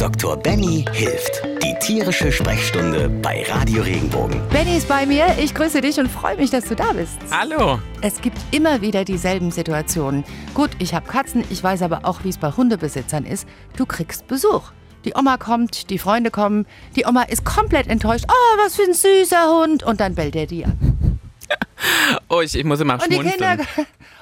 Dr. Benni hilft. Die tierische Sprechstunde bei Radio Regenbogen. Benni ist bei mir. Ich grüße dich und freue mich, dass du da bist. Hallo. Es gibt immer wieder dieselben Situationen. Gut, ich habe Katzen, ich weiß aber auch, wie es bei Hundebesitzern ist. Du kriegst Besuch. Die Oma kommt, die Freunde kommen. Die Oma ist komplett enttäuscht. Oh, was für ein süßer Hund. Und dann bellt er dir. Oh, ich muss immer schmunzeln.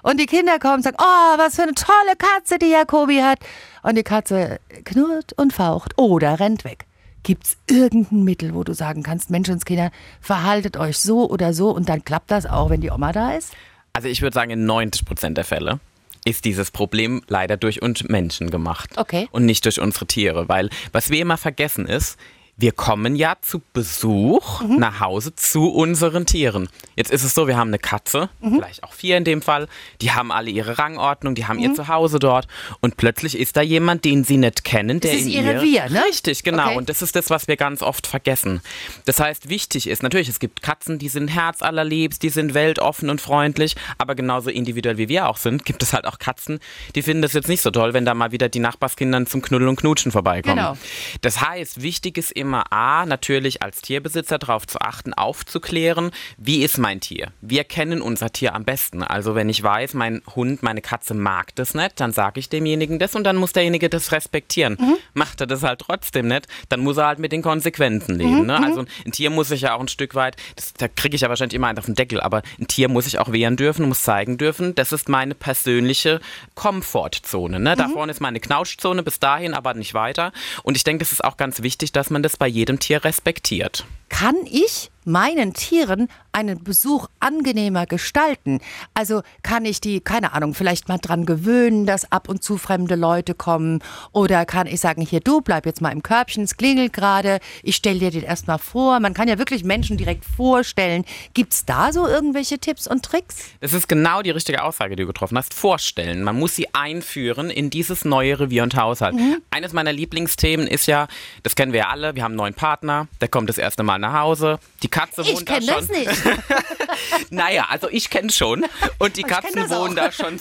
Und die Kinder kommen und sagen, oh, was für eine tolle Katze, die Jakobi hat. Und die Katze knurrt und faucht oder rennt weg. Gibt's irgendein Mittel, wo du sagen kannst, Menschenskinder, verhaltet euch so oder so und dann klappt das auch, wenn die Oma da ist? Also ich würde sagen, in 90% der Fälle ist dieses Problem leider durch uns Menschen gemacht. Okay. Und nicht durch unsere Tiere, weil was wir immer vergessen ist, wir kommen ja zu Besuch nach Hause zu unseren Tieren. Jetzt ist es so, wir haben eine Katze, vielleicht auch 4 in dem Fall, die haben alle ihre Rangordnung, die haben ihr Zuhause dort und plötzlich ist da jemand, den sie nicht kennen, der in ihr... Das ist ihr Revier, ne? Richtig, genau. Okay. Und das ist das, was wir ganz oft vergessen. Das heißt, wichtig ist, natürlich, es gibt Katzen, die sind herzallerliebst, die sind weltoffen und freundlich, aber genauso individuell wie wir auch sind, gibt es halt auch Katzen, die finden das jetzt nicht so toll, wenn da mal wieder die Nachbarskinder zum Knuddeln und Knutschen vorbeikommen. Genau. Das heißt, wichtig ist immer A, natürlich als Tierbesitzer darauf zu achten, aufzuklären, wie ist mein Tier? Wir kennen unser Tier am besten. Also wenn ich weiß, mein Hund, meine Katze mag das nicht, dann sage ich demjenigen das und dann muss derjenige das respektieren. Macht er das halt trotzdem nicht, dann muss er halt mit den Konsequenzen leben. Ne? Also ein Tier muss ich ja auch ein Stück weit, da kriege ich ja wahrscheinlich immer einen auf den Deckel, aber ein Tier muss ich auch wehren dürfen, muss zeigen dürfen, das ist meine persönliche Komfortzone. Ne? Da vorne ist meine Knautschzone, bis dahin aber nicht weiter. Und ich denke, das ist auch ganz wichtig, dass man das bei jedem Tier respektiert. Kann ich meinen Tieren einen Besuch angenehmer gestalten? Also kann ich die, keine Ahnung, vielleicht mal dran gewöhnen, dass ab und zu fremde Leute kommen? Oder kann ich sagen, hier, du bleib jetzt mal im Körbchen, es klingelt gerade, ich stelle dir den erstmal vor. Man kann ja wirklich Menschen direkt vorstellen. Gibt's da so irgendwelche Tipps und Tricks? Das ist genau die richtige Aussage, die du getroffen hast. Vorstellen. Man muss sie einführen in dieses neue Revier und Haushalt. Eines meiner Lieblingsthemen ist ja, das kennen wir ja alle, wir haben einen neuen Partner, der kommt das erste Mal nach Hause, die Katze wohnt da schon. Ich kenne das nicht. Naja, also ich kenne schon. Und die Katzen wohnen da schon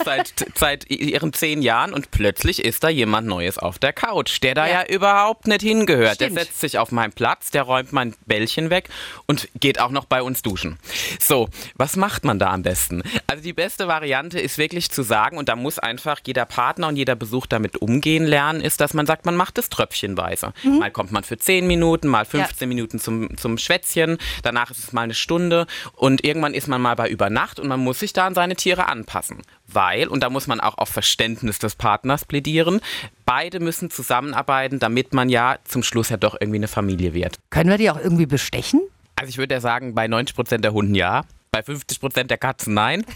seit ihren 10 Jahren und plötzlich ist da jemand Neues auf der Couch, der da ja überhaupt nicht hingehört. Stimmt. Der setzt sich auf meinen Platz, der räumt mein Bällchen weg und geht auch noch bei uns duschen. So, was macht man da am besten? Also die beste Variante ist wirklich zu sagen, und da muss einfach jeder Partner und jeder Besuch damit umgehen lernen, ist, dass man sagt, man macht es tröpfchenweise. Mal kommt man für 10 Minuten, mal 15 Minuten zum Schwätzchen. Danach ist es mal eine Stunde und irgendwann ist man mal bei über Nacht und man muss sich da an seine Tiere anpassen. Weil, und da muss man auch auf Verständnis des Partners plädieren, beide müssen zusammenarbeiten, damit man ja zum Schluss ja doch irgendwie eine Familie wird. Können wir die auch irgendwie bestechen? Also ich würde ja sagen, bei 90% der Hunden ja. Bei 50% der Katzen nein.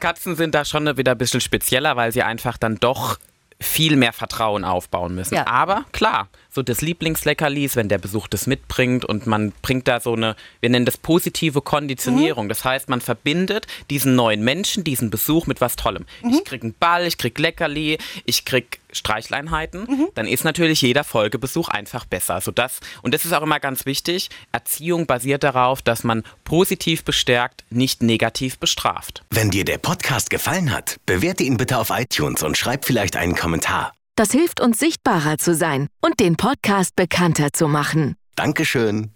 Katzen sind da schon wieder ein bisschen spezieller, weil sie einfach dann doch viel mehr Vertrauen aufbauen müssen. Ja. Aber klar, so das Lieblingsleckerlis, wenn der Besuch das mitbringt und man bringt da so eine, wir nennen das positive Konditionierung. Das heißt, man verbindet diesen neuen Menschen, diesen Besuch mit was Tollem. Ich krieg einen Ball, ich krieg Leckerli, ich krieg Streichleinheiten, dann ist natürlich jeder Folgebesuch einfach besser. Sodass, und das ist auch immer ganz wichtig, Erziehung basiert darauf, dass man positiv bestärkt, nicht negativ bestraft. Wenn dir der Podcast gefallen hat, bewerte ihn bitte auf iTunes und schreib vielleicht einen Kommentar. Das hilft uns, sichtbarer zu sein und den Podcast bekannter zu machen. Dankeschön.